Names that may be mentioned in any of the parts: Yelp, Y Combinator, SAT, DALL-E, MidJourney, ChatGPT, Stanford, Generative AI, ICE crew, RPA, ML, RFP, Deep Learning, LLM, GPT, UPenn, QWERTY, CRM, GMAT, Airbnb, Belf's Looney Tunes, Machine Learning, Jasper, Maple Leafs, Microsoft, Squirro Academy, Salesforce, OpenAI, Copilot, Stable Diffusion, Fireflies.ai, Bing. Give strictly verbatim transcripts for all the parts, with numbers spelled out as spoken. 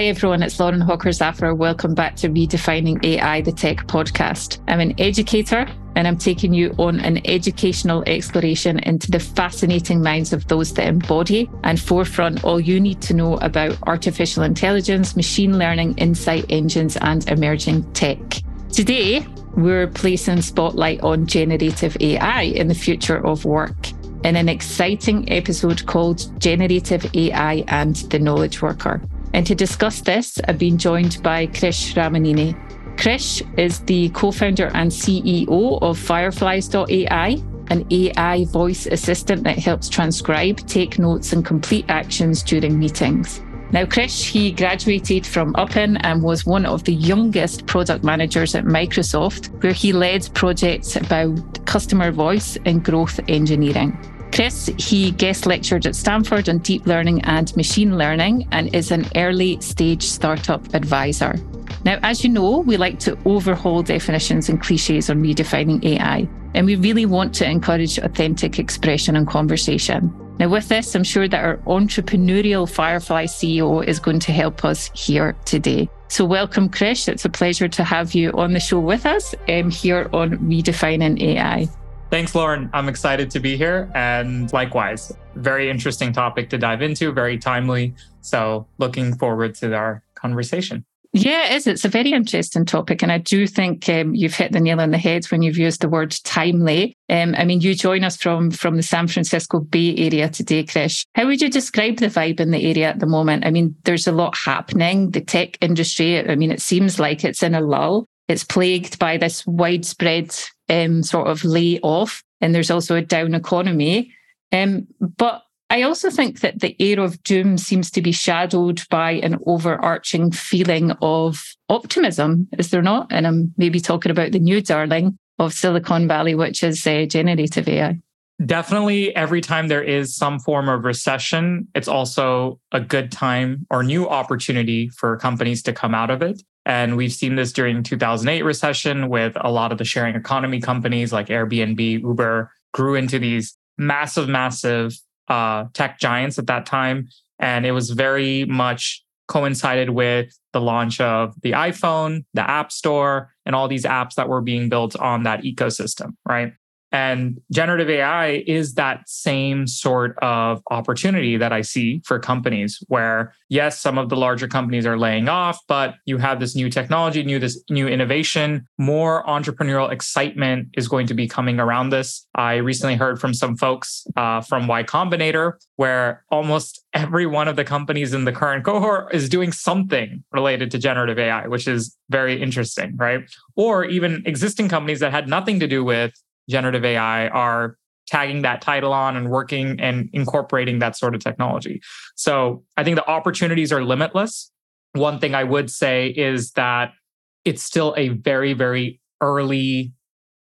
Hi everyone, it's Lauren Hawker Zafra. Welcome back to Redefining A I, the Tech Podcast. I'm an educator and I'm taking you on an educational exploration into the fascinating minds of those that embody and forefront all you need to know about artificial intelligence, machine learning, insight engines, and emerging tech. Today, we're placing spotlight on generative A I in the future of work in an exciting episode called Generative A I and the Knowledge Worker. And to discuss this, I've been joined by Krish Ramineni. Krish is the co-founder and C E O of Fireflies dot A I, an A I voice assistant that helps transcribe, take notes, and complete actions during meetings. Now, Krish, he graduated from UPenn and was one of the youngest product managers at Microsoft, where he led projects about customer voice and growth engineering. Chris, he guest lectured at Stanford on deep learning and machine learning and is an early stage startup advisor. Now, as you know, we like to overhaul definitions and cliches on redefining A I, and we really want to encourage authentic expression and conversation. Now, with this, I'm sure that our entrepreneurial Firefly C E O is going to help us here today. So welcome, Chris. It's a pleasure to have you on the show with us um, here on Redefining A I. Thanks, Lauren. I'm excited to be here. And likewise, very interesting topic to dive into, very timely. So looking forward to our conversation. Yeah, it is. It's a very interesting topic. And I do think um, you've hit the nail on the head when you've used the word timely. Um, I mean, you join us from, from the San Francisco Bay Area today, Krish. How would you describe the vibe in the area at the moment? I mean, there's a lot happening. The tech industry, I mean, it seems like it's in a lull. It's plagued by this widespread um, sort of layoff, and there's also a down economy. Um, but I also think that the air of doom seems to be shadowed by an overarching feeling of optimism, is there not? And I'm maybe talking about the new darling of Silicon Valley, which is uh, generative A I. Definitely every time there is some form of recession, it's also a good time or new opportunity for companies to come out of it. And we've seen this during two thousand eight recession with a lot of the sharing economy companies like Airbnb, Uber grew into these massive, massive uh, tech giants at that time. And it was very much coincided with the launch of the iPhone, the App Store, and all these apps that were being built on that ecosystem, right? And generative A I is that same sort of opportunity that I see for companies where, yes, some of the larger companies are laying off, but you have this new technology, new this new innovation, more entrepreneurial excitement is going to be coming around this. I recently heard from some folks uh, from Y Combinator, where almost every one of the companies in the current cohort is doing something related to generative A I, which is very interesting, right? Or even existing companies that had nothing to do with generative A I are tagging that title on and working and incorporating that sort of technology. So I think the opportunities are limitless. One thing I would say is that it's still a very, very early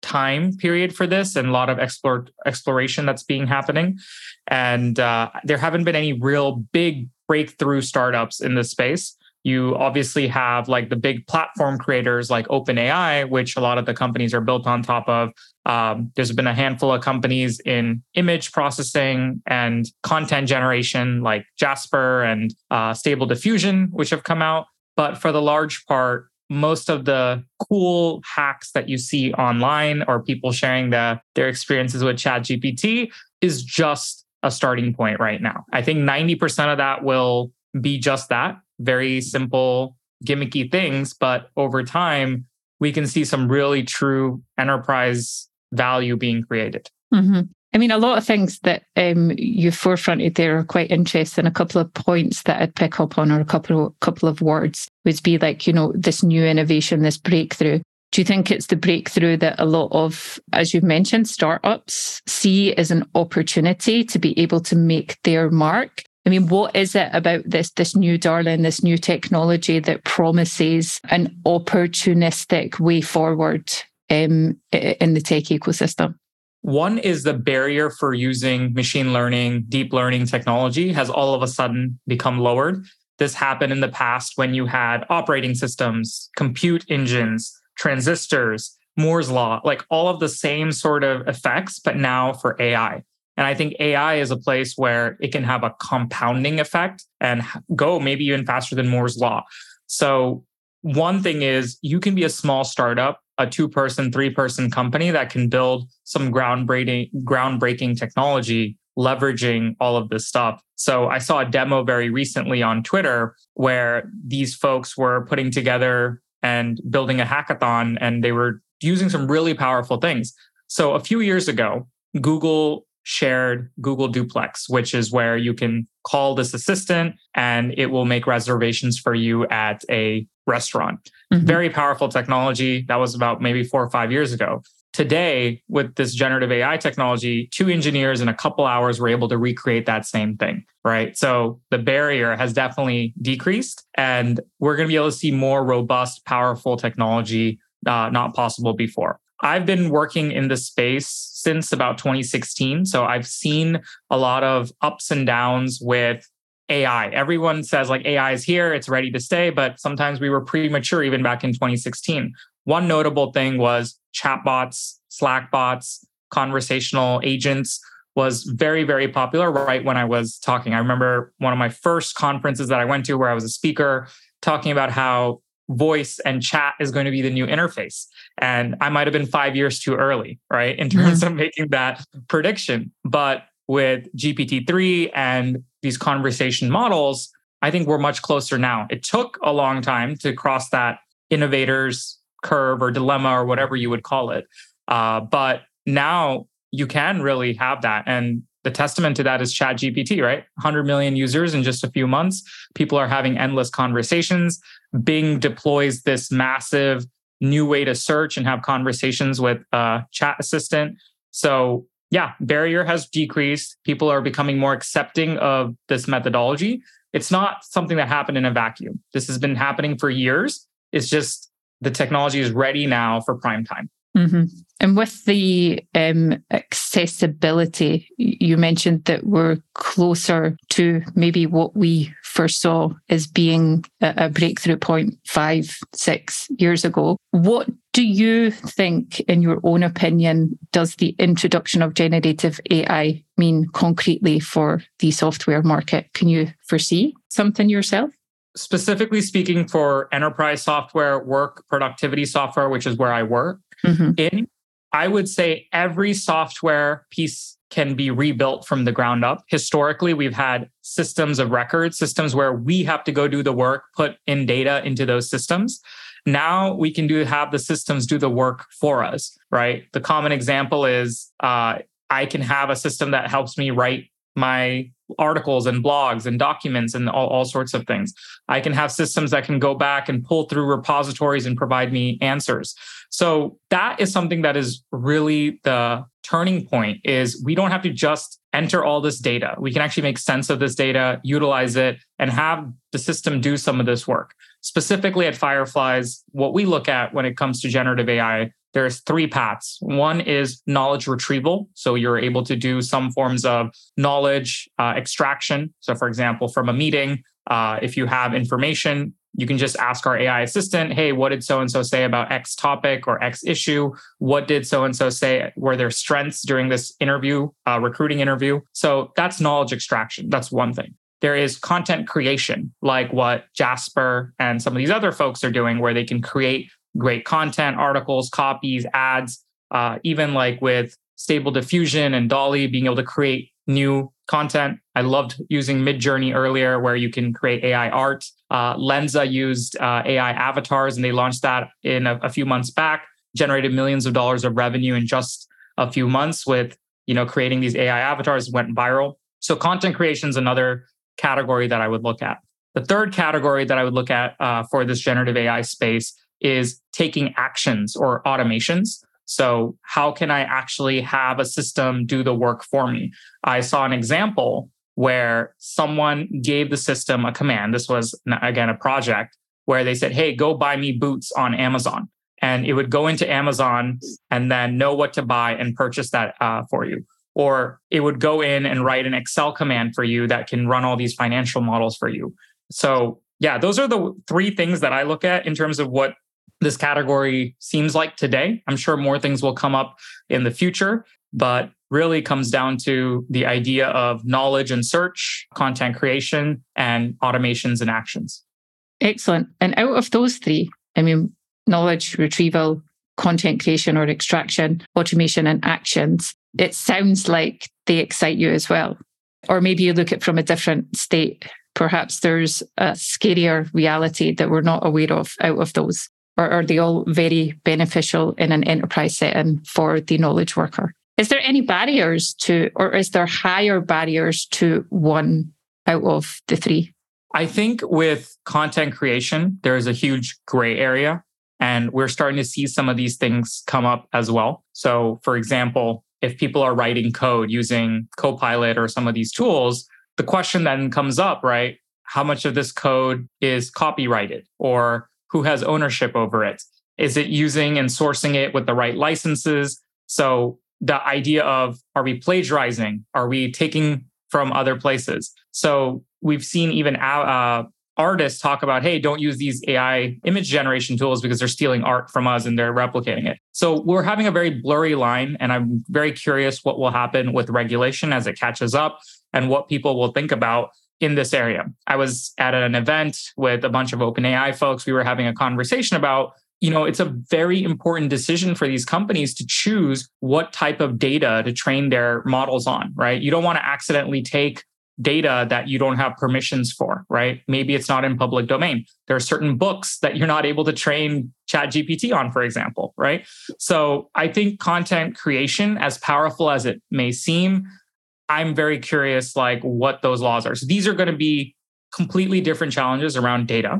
time period for this and a lot of explore, exploration that's being happening. And uh, there haven't been any real big breakthrough startups in this space. You obviously have like the big platform creators like OpenAI, which a lot of the companies are built on top of. Um, there's been a handful of companies in image processing and content generation like Jasper and uh, Stable Diffusion, which have come out. But for the large part, most of the cool hacks that you see online or people sharing the, their experiences with ChatGPT is just a starting point right now. I think ninety percent of that will be just that, very simple, gimmicky things. But over time, we can see some really true enterprise value being created. Mm-hmm. I mean, a lot of things that um, you forefronted there are quite interesting. A couple of points that I'd pick up on, or a couple of, couple of words, would be like, you know, this new innovation, this breakthrough. Do you think it's the breakthrough that a lot of, as you mentioned, startups see as an opportunity to be able to make their mark? I mean, what is it about this, this new darling, this new technology that promises an opportunistic way forward Um, in the tech ecosystem? One is the barrier for using machine learning, deep learning technology has all of a sudden become lowered. This happened in the past when you had operating systems, compute engines, transistors, Moore's law, like all of the same sort of effects, but now for A I. And I think A I is a place where it can have a compounding effect and go maybe even faster than Moore's law. So one thing is you can be a small startup, a two-person, three-person company that can build some groundbreaking, groundbreaking technology leveraging all of this stuff. So I saw a demo very recently on Twitter where these folks were putting together and building a hackathon, and they were using some really powerful things. So a few years ago, Google shared Google Duplex, which is where you can call this assistant and it will make reservations for you at a restaurant. Mm-hmm. Very powerful technology. That was about maybe four or five years ago. Today, with this generative A I technology, two engineers in a couple hours were able to recreate that same thing, right? So the barrier has definitely decreased, and we're going to be able to see more robust, powerful technology uh, not possible before. I've been working in this space since about twenty sixteen. So I've seen a lot of ups and downs with A I. Everyone says like A I is here, it's ready to stay, but sometimes we were premature even back in twenty sixteen. One notable thing was chatbots, Slack bots, conversational agents was very, very popular right when I was talking. I remember one of my first conferences that I went to where I was a speaker talking about how voice and chat is going to be the new interface. And I might have been five years too early, right, in terms of making that prediction. But with G P T three and these conversation models, I think we're much closer now. It took a long time to cross that innovators curve or dilemma or whatever you would call it. Uh, but now you can really have that. And the testament to that is ChatGPT, right? one hundred million users in just a few months. People are having endless conversations. Bing deploys this massive new way to search and have conversations with a chat assistant. So yeah, barrier has decreased. People are becoming more accepting of this methodology. It's not something that happened in a vacuum. This has been happening for years. It's just the technology is ready now for prime time. Mm-hmm. And with the um, accessibility, you mentioned that we're closer to maybe what we foresaw as being a breakthrough point five, six years ago. What do you think, in your own opinion, does the introduction of generative A I mean concretely for the software market? Can you foresee something yourself? Specifically speaking for enterprise software, work productivity software, which is where I work mm-hmm. in, I would say every software piece can be rebuilt from the ground up. Historically, we've had systems of record, systems where we have to go do the work, put in data into those systems. Now we can do have the systems do the work for us, right? The common example is uh, I can have a system that helps me write my articles and blogs and documents and all, all sorts of things. I can have systems that can go back and pull through repositories and provide me answers. So that is something that is really the turning point, is we don't have to just enter all this data. We can actually make sense of this data, utilize it, and have the system do some of this work. Specifically at Fireflies, what we look at when it comes to generative A I, there's three paths. One is knowledge retrieval. So you're able to do some forms of knowledge uh, extraction. So for example, from a meeting, uh, if you have information, you can just ask our A I assistant, hey, what did so-and-so say about X topic or X issue? What did so-and-so say were their strengths during this interview, uh, recruiting interview? So that's knowledge extraction. That's one thing. There is content creation, like what Jasper and some of these other folks are doing, where they can create great content, articles, copies, ads, uh, even like with Stable Diffusion and DALL-E, being able to create new content. I loved using MidJourney earlier, where you can create A I art. Uh, Lenza used uh, A I avatars, and they launched that in a, a few months back, generated millions of dollars of revenue in just a few months with, you know, creating these A I avatars, went viral. So content creation is another category that I would look at. The third category that I would look at uh, for this generative A I space is taking actions or automations. So how can I actually have a system do the work for me? I saw an example where someone gave the system a command. This was, again, a project where they said, hey, go buy me boots on Amazon. And it would go into Amazon and then know what to buy and purchase that uh, for you. Or it would go in and write an Excel command for you that can run all these financial models for you. So yeah, those are the three things that I look at in terms of what this category seems like today. I'm sure more things will come up in the future, but really comes down to the idea of knowledge and search, content creation, and automations and actions. Excellent. And out of those three, I mean, knowledge retrieval, content creation or extraction, automation and actions, it sounds like they excite you as well. Or maybe you look at it from a different state. Perhaps there's a scarier reality that we're not aware of out of those. Or are they all very beneficial in an enterprise setting for the knowledge worker? Is there any barriers to, or is there higher barriers to one out of the three? I think with content creation, there is a huge gray area. And we're starting to see some of these things come up as well. So for example, if people are writing code using Copilot or some of these tools, the question then comes up, right? How much of this code is copyrighted, or who has ownership over it? Is it using and sourcing it with the right licenses? So the idea of, are we plagiarizing? Are we taking from other places? So we've seen even uh, artists talk about, hey, don't use these A I image generation tools because they're stealing art from us and they're replicating it. So we're having a very blurry line, and I'm very curious what will happen with regulation as it catches up and what people will think about in this area. I was at an event with a bunch of OpenAI folks. We were having a conversation about, you know, it's a very important decision for these companies to choose what type of data to train their models on, right? You don't want to accidentally take data that you don't have permissions for, right? Maybe it's not in public domain. There are certain books that you're not able to train ChatGPT on, for example, right? So I think content creation, as powerful as it may seem, I'm very curious like what those laws are. So these are going to be completely different challenges around data.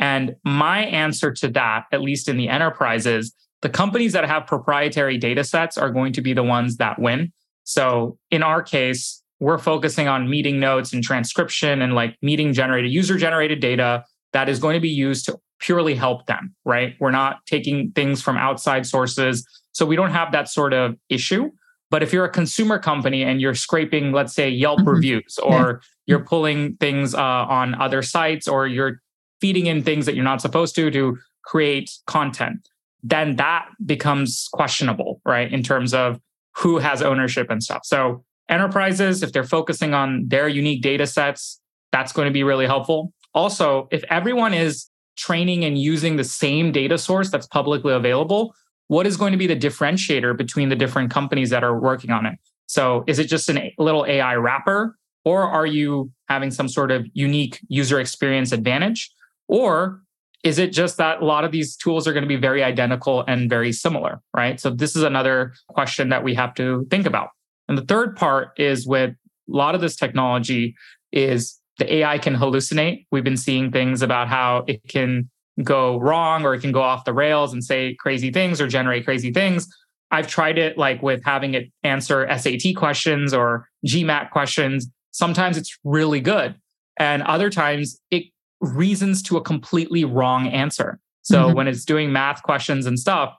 And my answer to that, at least in the enterprise, is the companies that have proprietary data sets are going to be the ones that win. So in our case, we're focusing on meeting notes and transcription and like meeting generated, user generated data that is going to be used to purely help them, right? We're not taking things from outside sources. So we don't have that sort of issue. But if you're a consumer company and you're scraping, let's say, Yelp mm-hmm. reviews, or yeah. you're pulling things uh, on other sites, or you're feeding in things that you're not supposed to to create content, then that becomes questionable, right? In terms of who has ownership and stuff. So enterprises, if they're focusing on their unique data sets, that's going to be really helpful. Also, if everyone is training and using the same data source that's publicly available, what is going to be the differentiator between the different companies that are working on it? So is it just a little A I wrapper, or are you having some sort of unique user experience advantage? Or is it just that a lot of these tools are going to be very identical and very similar, right? So this is another question that we have to think about. And the third part is, with a lot of this technology, is the A I can hallucinate. We've been seeing things about how it can go wrong, or it can go off the rails and say crazy things or generate crazy things. I've tried it like with having it answer S A T questions or GMAT questions. Sometimes it's really good. And other times it reasons to a completely wrong answer. So mm-hmm. when it's doing math questions and stuff,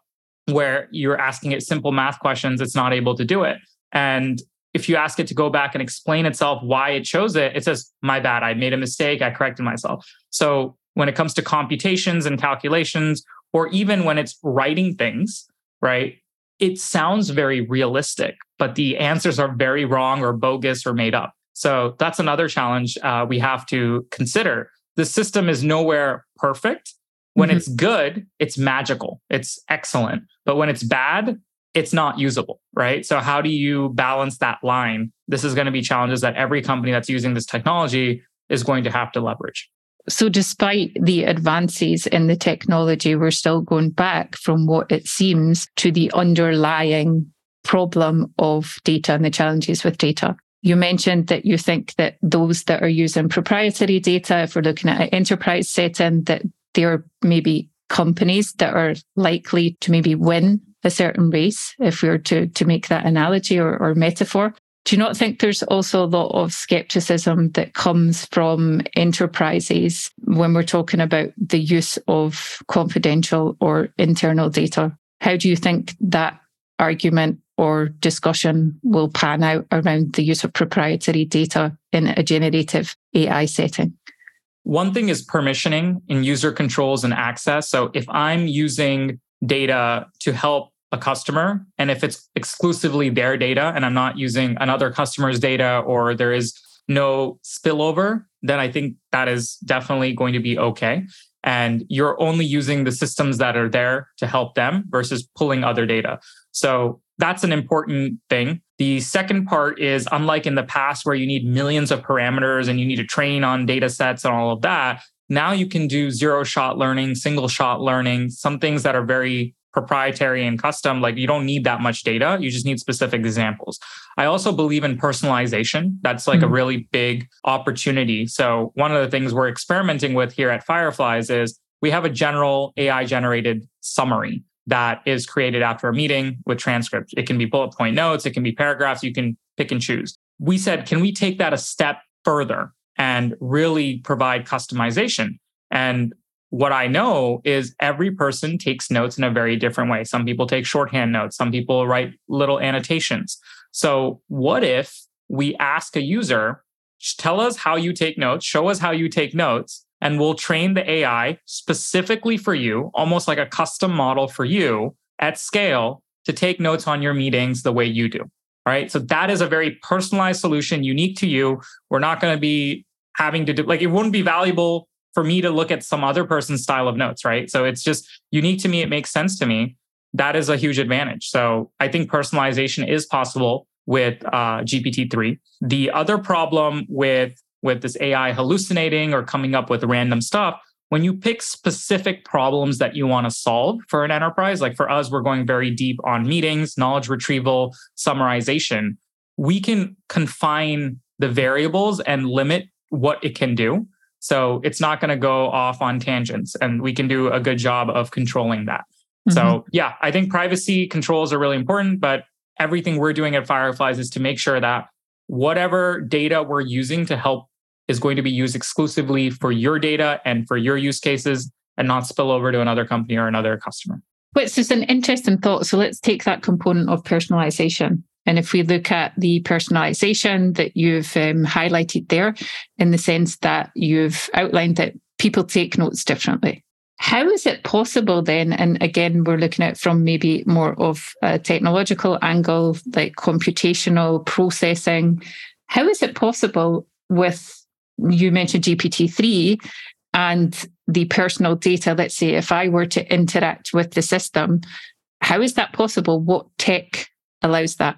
where you're asking it simple math questions, it's not able to do it. And if you ask it to go back and explain itself why it chose it, it says, my bad, I made a mistake, I corrected myself. So when it comes to computations and calculations, or even when it's writing things, right, it sounds very realistic, but the answers are very wrong or bogus or made up. So that's another challenge uh, we have to consider. The system is nowhere perfect. When mm-hmm. it's good, it's magical, it's excellent. But when it's bad, it's not usable, right? So how do you balance that line? This is going to be challenges that every company that's using this technology is going to have to leverage. So despite the advances in the technology, we're still going back from what it seems to the underlying problem of data and the challenges with data. You mentioned that you think that those that are using proprietary data, if we're looking at an enterprise setting, that there are maybe companies that are likely to maybe win a certain race, if we were to, to make that analogy or, or metaphor. Do you not think there's also a lot of skepticism that comes from enterprises when we're talking about the use of confidential or internal data? How do you think that argument or discussion will pan out around the use of proprietary data in a generative A I setting? One thing is permissioning in user controls and access. So if I'm using data to help a customer, and if it's exclusively their data and I'm not using another customer's data or there is no spillover, then I think that is definitely going to be okay. And you're only using the systems that are there to help them versus pulling other data. So that's an important thing. The second part is, unlike in the past where you need millions of parameters and you need to train on data sets and all of that, now you can do zero-shot learning, single-shot learning, some things that are very proprietary and custom. Like, you don't need that much data. You just need specific examples. I also believe in personalization. That's like mm-hmm. a really big opportunity. So one of the things we're experimenting with here at Fireflies is we have a general A I-generated summary that is created after a meeting with transcripts. It can be bullet point notes. It can be paragraphs. You can pick and choose. We said, can we take that a step further and really provide customization? And what I know is every person takes notes in a very different way. Some people take shorthand notes. Some people write little annotations. So what if we ask a user, tell us how you take notes, show us how you take notes, and we'll train the A I specifically for you, almost like a custom model for you at scale to take notes on your meetings the way you do. All right. So that is a very personalized solution, unique to you. We're not going to be having to do, like, it wouldn't be valuable for me to look at some other person's style of notes, right? So it's just unique to me. It makes sense to me. That is a huge advantage. So I think personalization is possible with uh, G P T three. The other problem with with this A I hallucinating or coming up with random stuff, when you pick specific problems that you want to solve for an enterprise, like for us, we're going very deep on meetings, knowledge retrieval, summarization, we can confine the variables and limit what it can do. So it's not going to go off on tangents, and we can do a good job of controlling that. Mm-hmm. So yeah, I think privacy controls are really important, but everything we're doing at Fireflies is to make sure that whatever data we're using to help is going to be used exclusively for your data and for your use cases and not spill over to another company or another customer. Well, it's just an interesting thought. So let's take that component of personalization. And if we look at the personalization that you've um, highlighted there, in the sense that you've outlined that people take notes differently, how is it possible then? And again, we're looking at from maybe more of a technological angle, like computational processing. How is it possible with, you mentioned G P T three and the personal data, let's say, if I were to interact with the system, how is that possible? What tech allows that?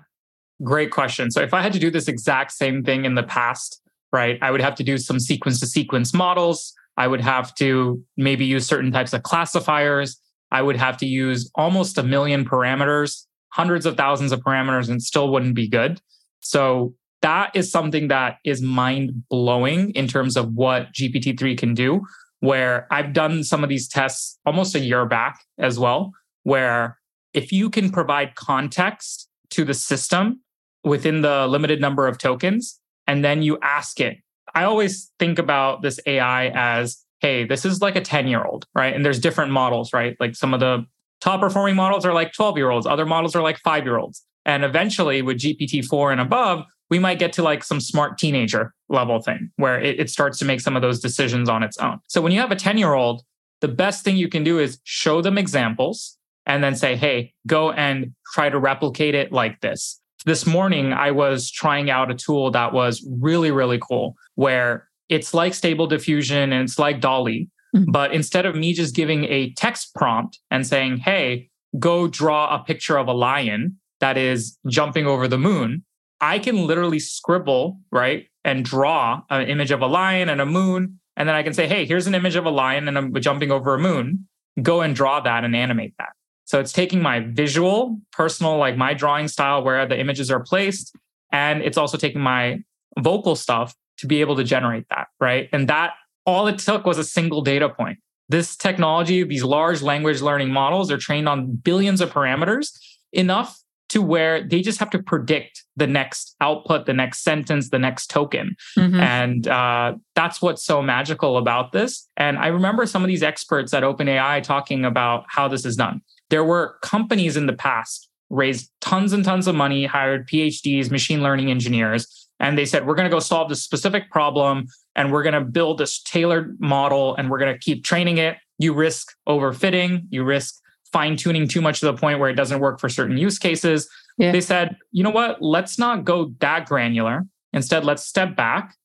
Great question. So if I had to do this exact same thing in the past, right, I would have to do some sequence to sequence models. I would have to maybe use certain types of classifiers. I would have to use almost a million parameters, hundreds of thousands of parameters, and still wouldn't be good. So that is something that is mind-blowing in terms of what G P T three can do, where I've done some of these tests almost a year back as well, where if you can provide context to the system within the limited number of tokens, and then you ask it, I always think about this A I as, hey, this is like a ten-year-old, right? And there's different models, right? Like some of the top-performing models are like twelve-year-olds. Other models are like five-year-olds. And eventually, with G P T four and above, we might get to like some smart teenager level thing where it, it starts to make some of those decisions on its own. So when you have a ten-year-old, the best thing you can do is show them examples and then say, hey, go and try to replicate it like this. This morning, I was trying out a tool that was really, really cool, where it's like Stable Diffusion and it's like DALL-E. Mm-hmm. But instead of me just giving a text prompt and saying, hey, go draw a picture of a lion that is jumping over the moon, I can literally scribble, right, and draw an image of a lion and a moon. And then I can say, hey, here's an image of a lion and I'm jumping over a moon. Go and draw that and animate that. So it's taking my visual, personal, like my drawing style, where the images are placed. And it's also taking my vocal stuff to be able to generate that, right? And that, all it took was a single data point. This technology, these large language learning models are trained on billions of parameters, enough to where they just have to predict the next output, the next sentence, the next token. Mm-hmm. And uh, that's what's so magical about this. And I remember some of these experts at OpenAI talking about how this is done. There were companies in the past raised tons and tons of money, hired P H Ds, machine learning engineers, and they said, we're going to go solve this specific problem and we're going to build this tailored model and we're going to keep training it. You risk overfitting, you risk fine-tuning too much to the point where it doesn't work for certain use cases. Yeah. They said, you know what, let's not go that granular. Instead, let's step back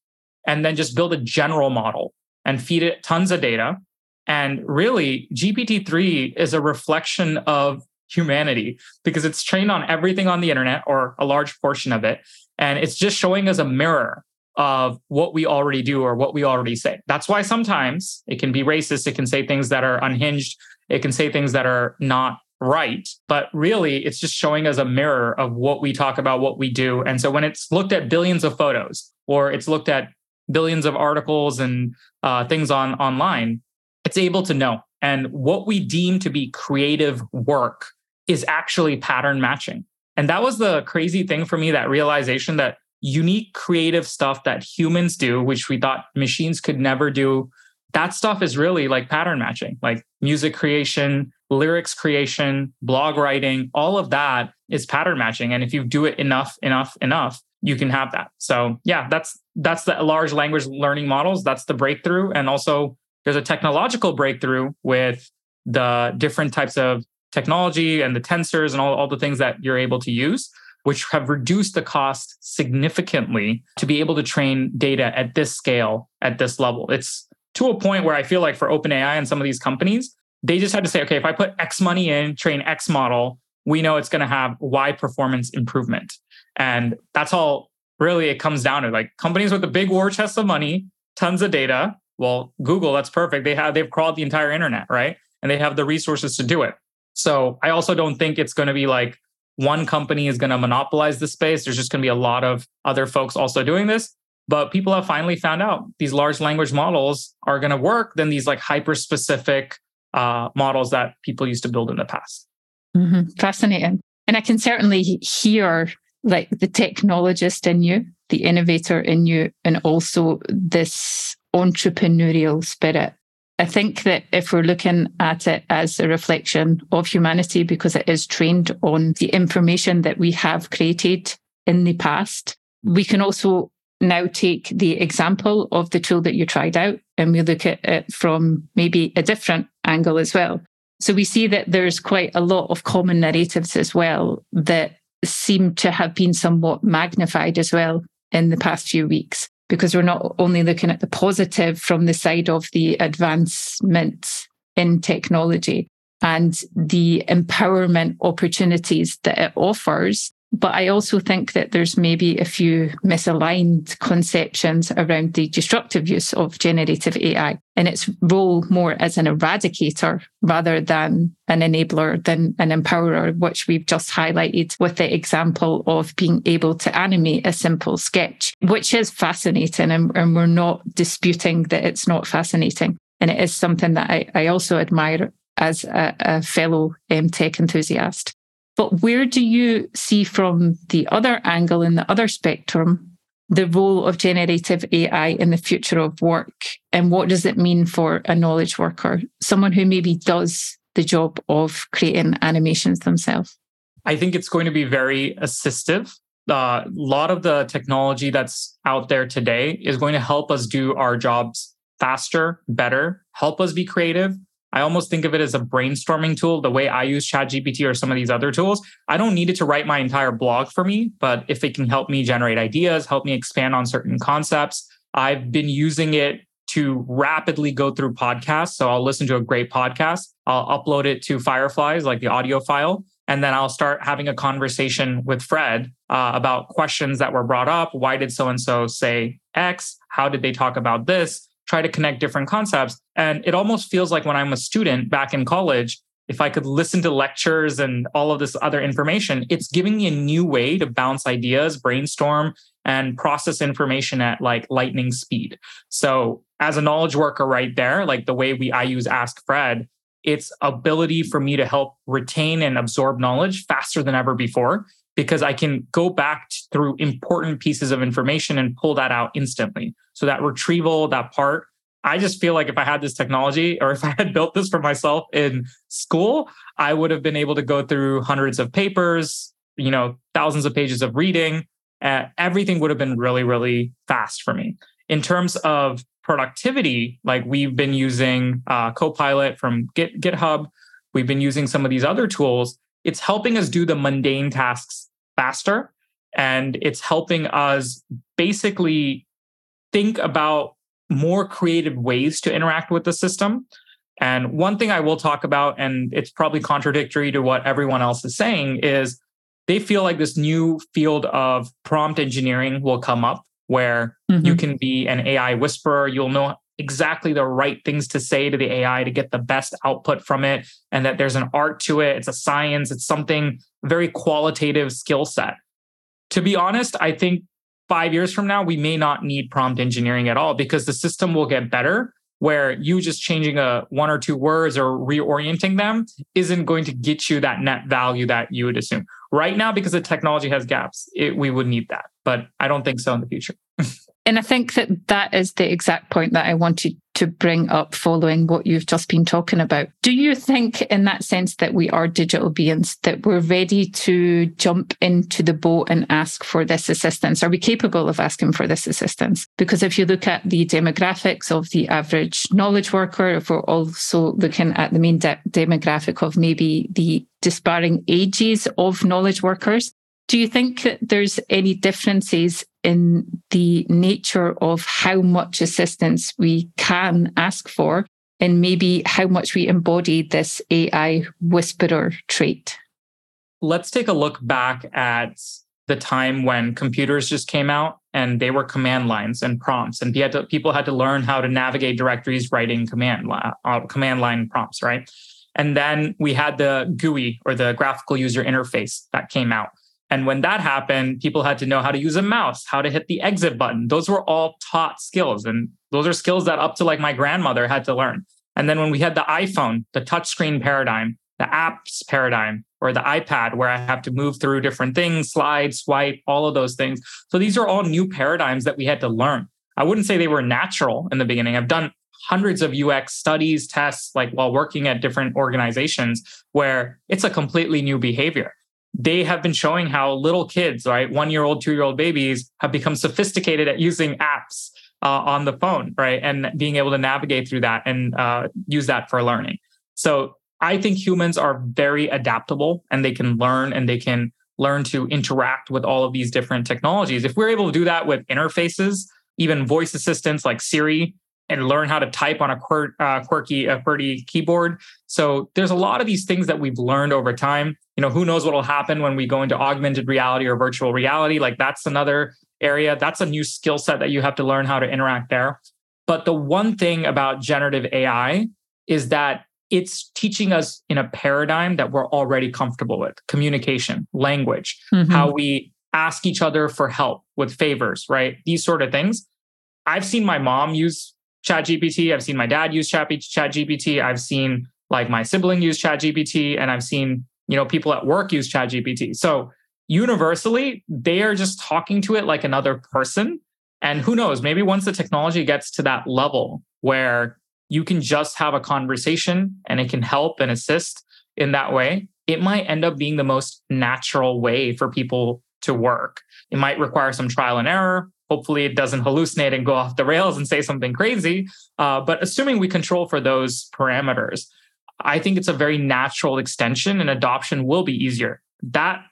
and then just build a general model and feed it tons of data. And really, G P T three is a reflection of humanity because it's trained on everything on the internet, or a large portion of it. And it's just showing us a mirror of what we already do or what we already say. That's why sometimes it can be racist. It can say things that are unhinged. It can say things that are not right. But really, it's just showing us a mirror of what we talk about, what we do. And so when it's looked at billions of photos, or it's looked at billions of articles and uh, things on online, it's able to know. And what we deem to be creative work is actually pattern matching. And that was the crazy thing for me, that realization that unique creative stuff that humans do, which we thought machines could never do, that stuff is really like pattern matching, like music creation, lyrics creation, blog writing, all of that is pattern matching. And if you do it enough, enough, enough, you can have that. So yeah, that's that's the large language learning models. That's the breakthrough. And also there's a technological breakthrough with the different types of technology and the tensors and all, all the things that you're able to use, which have reduced the cost significantly to be able to train data at this scale, at this level. It's to a point where I feel like for OpenAI and some of these companies, they just had to say, okay, if I put X money in, train X model, we know it's going to have Y performance improvement. And that's all really it comes down to. Like companies with a big war chest of money, tons of data. Well, Google, that's perfect. They have, they've crawled the entire internet, right? And they have the resources to do it. So I also don't think it's going to be like one company is going to monopolize the space. There's just going to be a lot of other folks also doing this. But people have finally found out these large language models are going to work than these like hyper-specific uh, models that people used to build in the past. Mm-hmm. Fascinating. And I can certainly hear like the technologist in you, the innovator in you, and also this entrepreneurial spirit. I think that if we're looking at it as a reflection of humanity, because it is trained on the information that we have created in the past, we can also now take the example of the tool that you tried out and we look at it from maybe a different angle as well. So we see that there's quite a lot of common narratives as well that seem to have been somewhat magnified as well in the past few weeks, because we're not only looking at the positive from the side of the advancements in technology and the empowerment opportunities that it offers, but I also think that there's maybe a few misaligned conceptions around the destructive use of generative A I and its role more as an eradicator rather than an enabler, than an empowerer, which we've just highlighted with the example of being able to animate a simple sketch, which is fascinating. And, and we're not disputing that it's not fascinating. And it is something that I, I also admire as a, a fellow um, tech enthusiast. But where do you see from the other angle, in the other spectrum, the role of generative A I in the future of work? And what does it mean for a knowledge worker, someone who maybe does the job of creating animations themselves? I think it's going to be very assistive. Uh, a lot of the technology that's out there today is going to help us do our jobs faster, better, help us be creative. I almost think of it as a brainstorming tool. The way I use ChatGPT or some of these other tools, I don't need it to write my entire blog for me, but if it can help me generate ideas, help me expand on certain concepts. I've been using it to rapidly go through podcasts. So I'll listen to a great podcast. I'll upload it to Fireflies, like the audio file, and then I'll start having a conversation with Fred uh, about questions that were brought up. Why did so-and-so say X? How did they talk about this? Try to connect different concepts. And it almost feels like when I'm a student back in college, if I could listen to lectures and all of this other information, it's giving me a new way to bounce ideas, brainstorm, and process information at like lightning speed. So as a knowledge worker right there, like the way we I use Ask Fred, it's ability for me to help retain and absorb knowledge faster than ever before, because I can go back through important pieces of information and pull that out instantly. So that retrieval, that part, I just feel like if I had this technology or if I had built this for myself in school, I would have been able to go through hundreds of papers, you know, thousands of pages of reading. Uh, everything would have been really, really fast for me. In terms of productivity, like we've been using uh, Copilot from Git, GitHub we've been using some of these other tools, it's helping us do the mundane tasks faster. And it's helping us basically think about more creative ways to interact with the system. And one thing I will talk about, and it's probably contradictory to what everyone else is saying, is they feel like this new field of prompt engineering will come up where mm-hmm. you can be an A I whisperer. You'll know exactly the right things to say to the A I to get the best output from it, and that there's an art to it. It's a science. It's something very qualitative skill set. To be honest, I think five years from now, we may not need prompt engineering at all because the system will get better where you just changing a one or two words or reorienting them isn't going to get you that net value that you would assume. Right now, because the technology has gaps, it, we would need that. But I don't think so in the future. And I think that that is the exact point that I wanted to bring up following what you've just been talking about. Do you think in that sense that we are digital beings, that we're ready to jump into the boat and ask for this assistance? Are we capable of asking for this assistance? Because if you look at the demographics of the average knowledge worker, if we're also looking at the main de- demographic of maybe the disparate ages of knowledge workers, do you think that there's any differences in the nature of how much assistance we can ask for and maybe how much we embody this A I whisperer trait? Let's take a look back at the time when computers just came out and they were command lines and prompts, and had to, people had to learn how to navigate directories writing command, uh, command line prompts, right? And then we had the G U I or the graphical user interface that came out. And when that happened, people had to know how to use a mouse, how to hit the exit button. Those were all taught skills. And those are skills that up to like my grandmother had to learn. And then when we had the iPhone, the touchscreen paradigm, the apps paradigm, or the iPad, where I have to move through different things, slide, swipe, all of those things. So these are all new paradigms that we had to learn. I wouldn't say they were natural in the beginning. I've done hundreds of U X studies, tests, like while working at different organizations where it's a completely new behavior. They have been showing how little kids, right, one-year-old, two-year-old babies have become sophisticated at using apps uh, on the phone, right, and being able to navigate through that and uh, use that for learning. So I think humans are very adaptable and they can learn and they can learn to interact with all of these different technologies. If we're able to do that with interfaces, even voice assistants like Siri, and learn how to type on a quirk, uh, quirky, a QWERTY keyboard. So there's a lot of these things that we've learned over time. You know, who knows what will happen when we go into augmented reality or virtual reality? Like that's another area. That's a new skill set that you have to learn how to interact there. But the one thing about generative A I is that it's teaching us in a paradigm that we're already comfortable with: communication, language, mm-hmm. how we ask each other for help with favors, right? These sort of things. I've seen my mom use ChatGPT. I've seen my dad use ChatGPT. I've seen like my sibling use ChatGPT, and I've seen, you know, people at work use ChatGPT. So universally, they are just talking to it like another person. And who knows, maybe once the technology gets to that level where you can just have a conversation and it can help and assist in that way, it might end up being the most natural way for people to work. It might require some trial and error. Hopefully it doesn't hallucinate and go off the rails and say something crazy. Uh, but assuming we control for those parameters, I think it's a very natural extension and adoption will be easier. That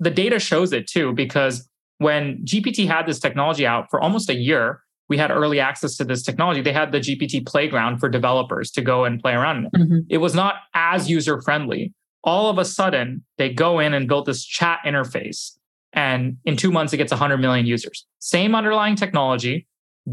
the data shows it too, because when G P T had this technology out for almost a year, we had early access to this technology. They had the G P T playground for developers to go and play around. Mm-hmm. It was not as user-friendly. All of a sudden, they go in and build this chat interface. And in two months, it gets one hundred million users. Same underlying technology,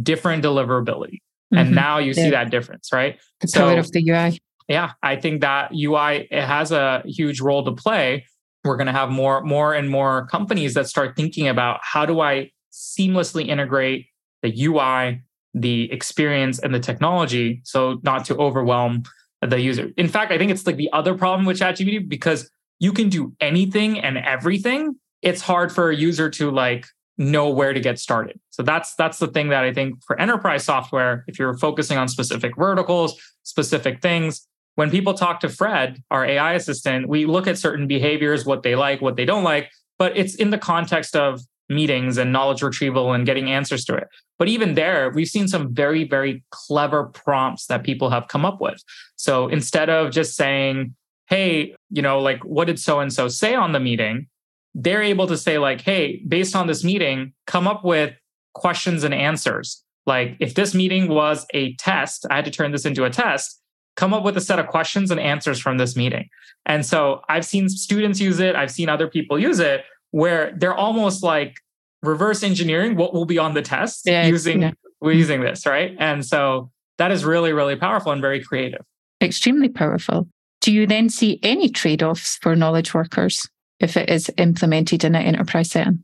different deliverability. Mm-hmm. And now you see yeah. that difference, right? The so, power of the U I. Yeah, I think that U I, it has a huge role to play. We're going to have more, more and more companies that start thinking about how do I seamlessly integrate the U I, the experience, and the technology so not to overwhelm the user. In fact, I think it's like the other problem with ChatGPT because you can do anything and everything. It's hard for a user to like know where to get started. So that's that's the thing that I think for enterprise software, if you're focusing on specific verticals, specific things, when people talk to Fred, our A I assistant, we look at certain behaviors, what they like, what they don't like, but it's in the context of meetings and knowledge retrieval and getting answers to it. But even there, we've seen some very, very clever prompts that people have come up with. So instead of just saying, hey, you know, like, what did so-and-so say on the meeting? They're able to say like, hey, based on this meeting, come up with questions and answers. Like, if this meeting was a test, I had to turn this into a test, come up with a set of questions and answers from this meeting. And so I've seen students use it. I've seen other people use it where they're almost like reverse engineering what will be on the test yeah, using yeah. we're using this, right? And so that is really, really powerful and very creative. Extremely powerful. Do you then see any trade-offs for knowledge workers if it is implemented in an enterprise setting?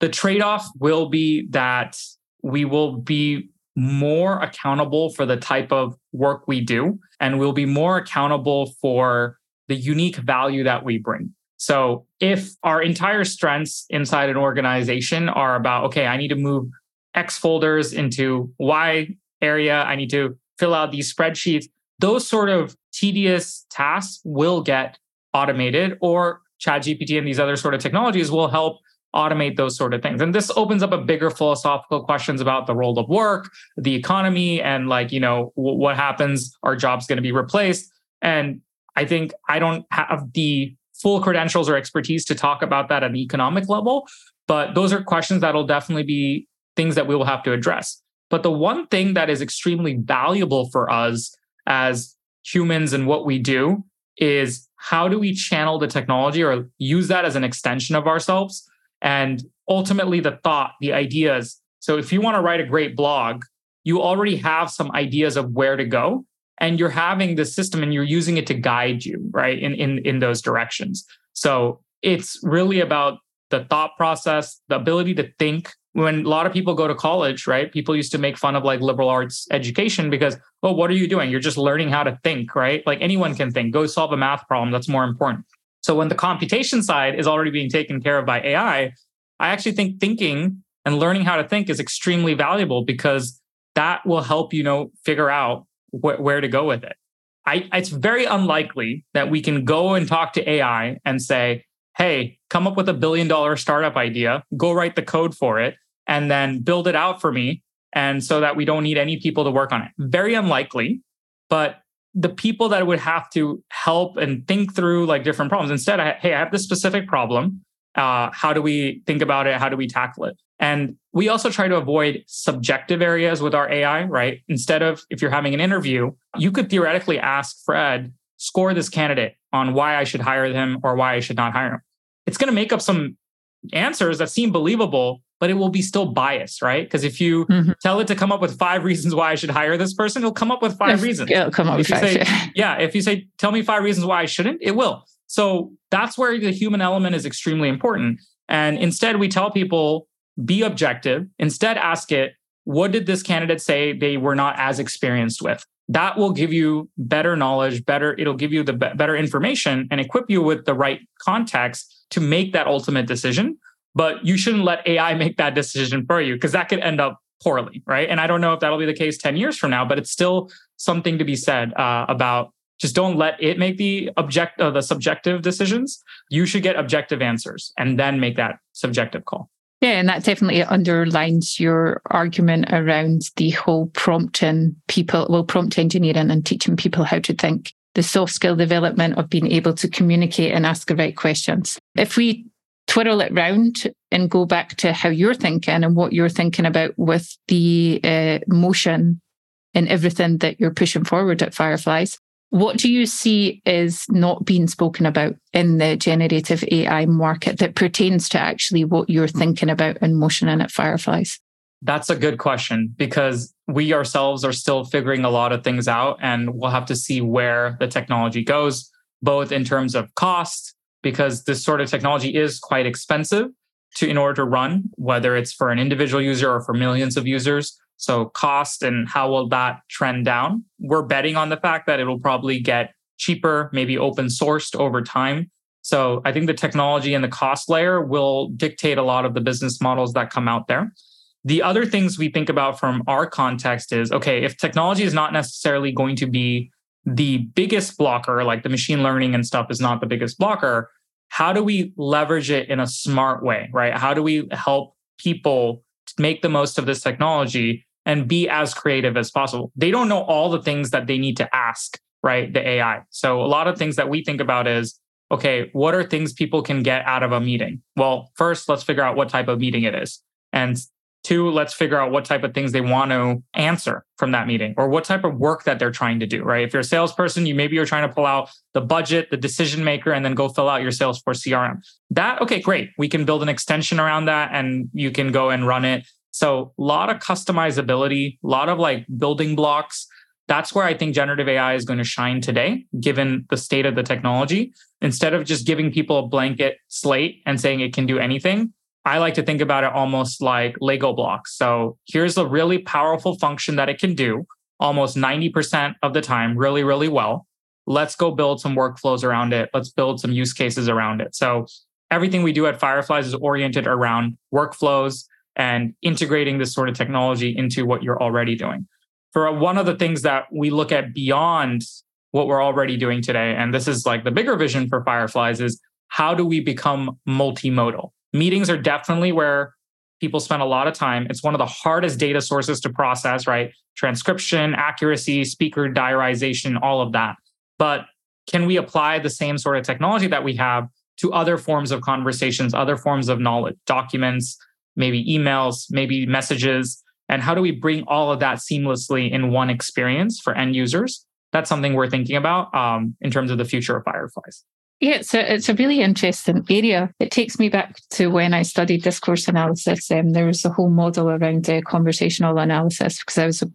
The trade-off will be that we will be more accountable for the type of work we do, and we'll be more accountable for the unique value that we bring. So if our entire strengths inside an organization are about, okay, I need to move X folders into Y area, I need to fill out these spreadsheets, those sort of tedious tasks will get automated, or ChatGPT and these other sort of technologies will help automate those sort of things. And this opens up a bigger philosophical questions about the role of work, the economy, and like, you know, w- what happens? Are jobs going to be replaced? And I think I don't have the full credentials or expertise to talk about that at the economic level, but those are questions that'll definitely be things that we will have to address. But the one thing that is extremely valuable for us as humans and what we do is how do we channel the technology or use that as an extension of ourselves? And ultimately the thought, the ideas. So if you want to write a great blog, you already have some ideas of where to go, and you're having this system and you're using it to guide you, right, in, in, in those directions. So it's really about the thought process, the ability to think. When a lot of people go to college, right, people used to make fun of like liberal arts education because, oh, what are you doing? You're just learning how to think, right? Like anyone can think, go solve a math problem. That's more important. So when the computation side is already being taken care of by A I, I actually think thinking and learning how to think is extremely valuable because that will help, you know, figure out wh- where to go with it. I, it's very unlikely that we can go and talk to A I and say, hey, come up with a billion dollar startup idea, go write the code for it, and then build it out for me. And so that we don't need any people to work on it. Very unlikely, but the people that would have to help and think through like different problems. Instead, I, hey, I have this specific problem. Uh, how do we think about it? How do we tackle it? And we also try to avoid subjective areas with our A I, right? Instead of, if you're having an interview, you could theoretically ask Fred, score this candidate on why I should hire him or why I should not hire him. It's going to make up some answers that seem believable, but it will be still biased, right? Because if you mm-hmm. tell it to come up with five reasons why I should hire this person, it'll come up with five reasons. It'll come up with five. Say, yeah, if you say, tell me five reasons why I shouldn't, it will. So that's where the human element is extremely important. And instead, we tell people, be objective. Instead, ask it, what did this candidate say they were not as experienced with? That will give you better knowledge, better, it'll give you the be- better information and equip you with the right context to make that ultimate decision. But you shouldn't let A I make that decision for you because that could end up poorly, right? And I don't know if that'll be the case ten years from now, but it's still something to be said uh, about just don't let it make the object, uh, the subjective decisions. You should get objective answers and then make that subjective call. Yeah, and that definitely underlines your argument around the whole prompting people, well, prompt engineering and teaching people how to think. The soft skill development of being able to communicate and ask the right questions. If we twirl it round and go back to how you're thinking and what you're thinking about with the uh, motion and everything that you're pushing forward at Fireflies. What do you see is not being spoken about in the generative A I market that pertains to actually what you're thinking about in motion and at Fireflies? That's a good question because we ourselves are still figuring a lot of things out and we'll have to see where the technology goes, both in terms of cost, because this sort of technology is quite expensive to in order to run, whether it's for an individual user or for millions of users. So cost and how will that trend down? We're betting on the fact that it'll probably get cheaper, maybe open sourced over time. So I think the technology and the cost layer will dictate a lot of the business models that come out there. The other things we think about from our context is, okay, if technology is not necessarily going to be the biggest blocker, like the machine learning and stuff is not the biggest blocker, how do we leverage it in a smart way, right? How do we help people make the most of this technology and be as creative as possible? They don't know all the things that they need to ask right? The A I. So a lot of things that we think about is, okay, what are things people can get out of a meeting? Well, first, let's figure out what type of meeting it is. And two, let's figure out what type of things they want to answer from that meeting or what type of work that they're trying to do, right? If you're a salesperson, you maybe you're trying to pull out the budget, the decision maker, and then go fill out your Salesforce C R M. That, okay, great. We can build an extension around that and you can go and run it. So a lot of customizability, a lot of like building blocks. That's where I think generative A I is going to shine today, given the state of the technology. Instead of just giving people a blanket slate and saying it can do anything, I like to think about it almost like Lego blocks. So here's a really powerful function that it can do almost ninety percent of the time really, really well. Let's go build some workflows around it. Let's build some use cases around it. So everything we do at Fireflies is oriented around workflows and integrating this sort of technology into what you're already doing. For one of the things that we look at beyond what we're already doing today, and this is like the bigger vision for Fireflies, is how do we become multimodal? Meetings are definitely where people spend a lot of time. It's one of the hardest data sources to process, right? Transcription, accuracy, speaker diarization, all of that. But can we apply the same sort of technology that we have to other forms of conversations, other forms of knowledge, documents, maybe emails, maybe messages? And how do we bring all of that seamlessly in one experience for end users? That's something we're thinking about um, in terms of the future of Fireflies. Yeah, it's a, it's a really interesting area. It takes me back to when I studied discourse analysis. Um, there was a whole model around uh, conversational analysis because I was uh,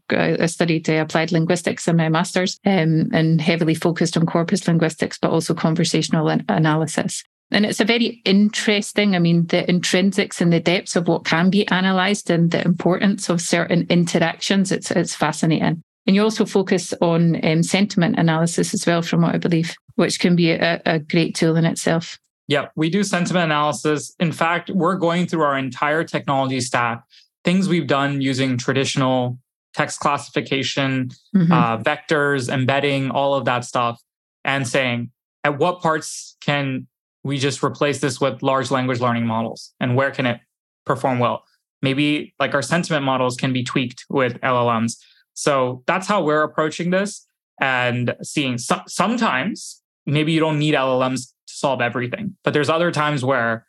I studied uh, applied linguistics in my master's um, and heavily focused on corpus linguistics, but also conversational an- analysis. And it's a very interesting, I mean, the intrinsics and the depths of what can be analysed and the importance of certain interactions. It's it's fascinating. And you also focus on um, sentiment analysis as well, from what I believe, which can be a, a great tool in itself. Yeah, we do sentiment analysis. In fact, we're going through our entire technology stack, things we've done using traditional text classification, mm-hmm. uh, vectors, embedding, all of that stuff, and saying, at what parts can we just replace this with large language learning models and where can it perform well? Maybe like our sentiment models can be tweaked with L L Ms. So that's how we're approaching this and seeing so- sometimes maybe you don't need L L Ms to solve everything, but there's other times where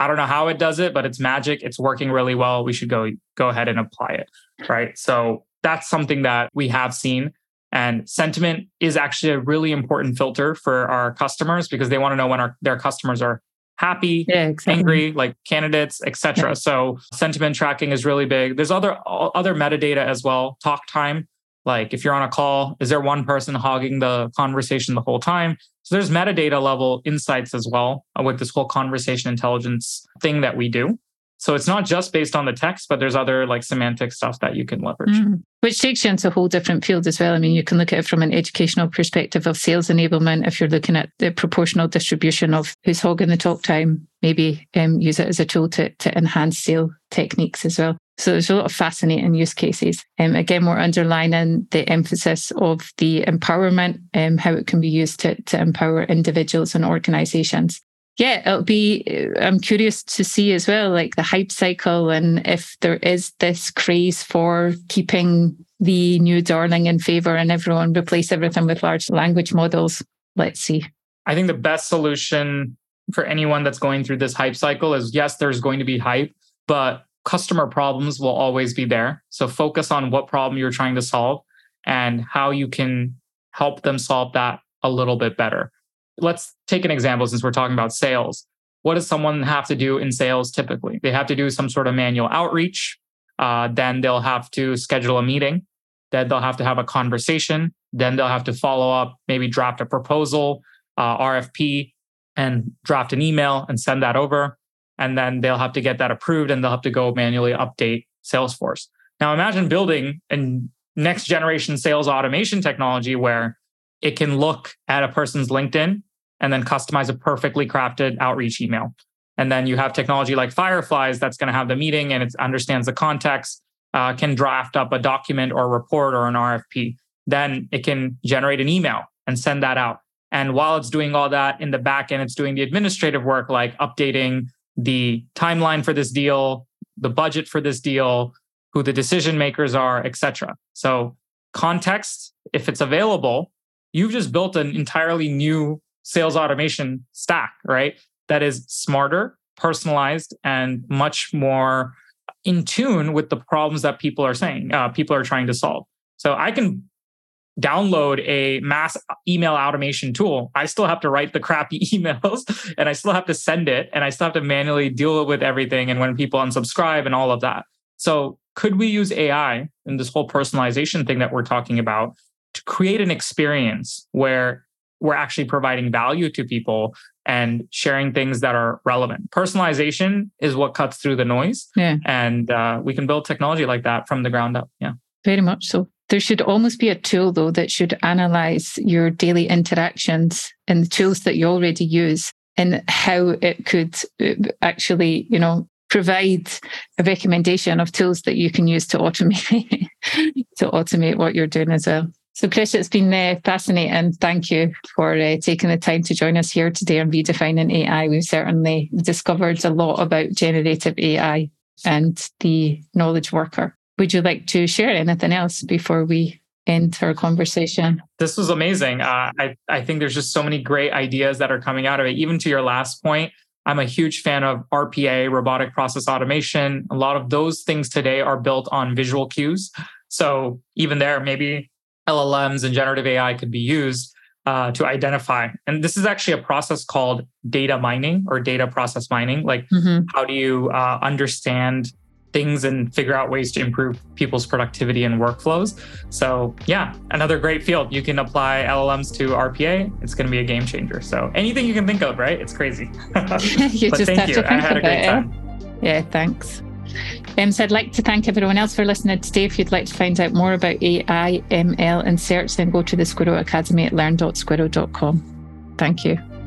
I don't know how it does it, but it's magic. It's working really well. We should go, go ahead and apply it, right? So that's something that we have seen. And sentiment is actually a really important filter for our customers because they want to know when our, their customers are happy, yeah, exactly. angry, like candidates, et cetera. Yeah. So sentiment tracking is really big. There's other other metadata as well. Talk time, like if you're on a call, is there one person hogging the conversation the whole time? So there's metadata level insights as well with this whole conversation intelligence thing that we do. So it's not just based on the text, but there's other like semantic stuff that you can leverage. Mm, which takes you into a whole different field as well. I mean, you can look at it from an educational perspective of sales enablement. If you're looking at the proportional distribution of who's hogging the talk time, maybe um, use it as a tool to, to enhance sale techniques as well. So there's a lot of fascinating use cases. Um, again, we're underlining the emphasis of the empowerment, um, how it can be used to, to empower individuals and organizations. Yeah, it'll be, I'm curious to see as well, like the hype cycle and if there is this craze for keeping the new darling in favor and everyone replace everything with large language models. Let's see. I think the best solution for anyone that's going through this hype cycle is, yes, there's going to be hype, but customer problems will always be there. So focus on what problem you're trying to solve and how you can help them solve that a little bit better. Let's take an example since we're talking about sales. What does someone have to do in sales typically? They have to do some sort of manual outreach. Uh, then they'll have to schedule a meeting. Then they'll have to have a conversation. Then they'll have to follow up, maybe draft a proposal, uh, R F P, and draft an email and send that over. And then they'll have to get that approved and they'll have to go manually update Salesforce. Now imagine building a next generation sales automation technology where it can look at a person's LinkedIn and then customize a perfectly crafted outreach email. And then you have technology like Fireflies that's going to have the meeting and it understands the context, uh, can draft up a document or a report or an R F P. Then it can generate an email and send that out. And while it's doing all that in the back end, it's doing the administrative work like updating the timeline for this deal, the budget for this deal, who the decision makers are, et cetera. So context, if it's available, you've just built an entirely new sales automation stack, right? That is smarter, personalized, and much more in tune with the problems that people are saying, uh, people are trying to solve. So I can download a mass email automation tool. I still have to write the crappy emails and I still have to send it and I still have to manually deal with everything and when people unsubscribe and all of that. So could we use A I and this whole personalization thing that we're talking about to create an experience where we're actually providing value to people and sharing things that are relevant? Personalization is what cuts through the noise. Yeah. And uh, we can build technology like that from the ground up. Yeah, very much so. There should almost be a tool, though, that should analyze your daily interactions and the tools that you already use and how it could actually, you know, provide a recommendation of tools that you can use to automate to automate what you're doing as well. So, Krish, it's been uh, fascinating. Thank you for uh, taking the time to join us here today on Redefining A I. We've certainly discovered a lot about generative A I and the knowledge worker. Would you like to share anything else before we end our conversation? This was amazing. Uh, I, I think there's just so many great ideas that are coming out of it. Even to your last point, I'm a huge fan of R P A, robotic process automation. A lot of those things today are built on visual cues. So even there, maybe L L Ms and generative A I could be used uh, to identify. And this is actually a process called data mining or data process mining. Like, mm-hmm. how do you uh, understand things and figure out ways to improve people's productivity and workflows? So yeah, another great field. You can apply L L Ms to R P A. It's going to be a game changer. So anything you can think of, right? It's crazy. you but just thank have you. To think I had a great it. time. Yeah, thanks. Um, so I'd like to thank everyone else for listening today. If you'd like to find out more about A I, M L and search, then go to the Squirro Academy at learn dot squirro dot com. Thank you.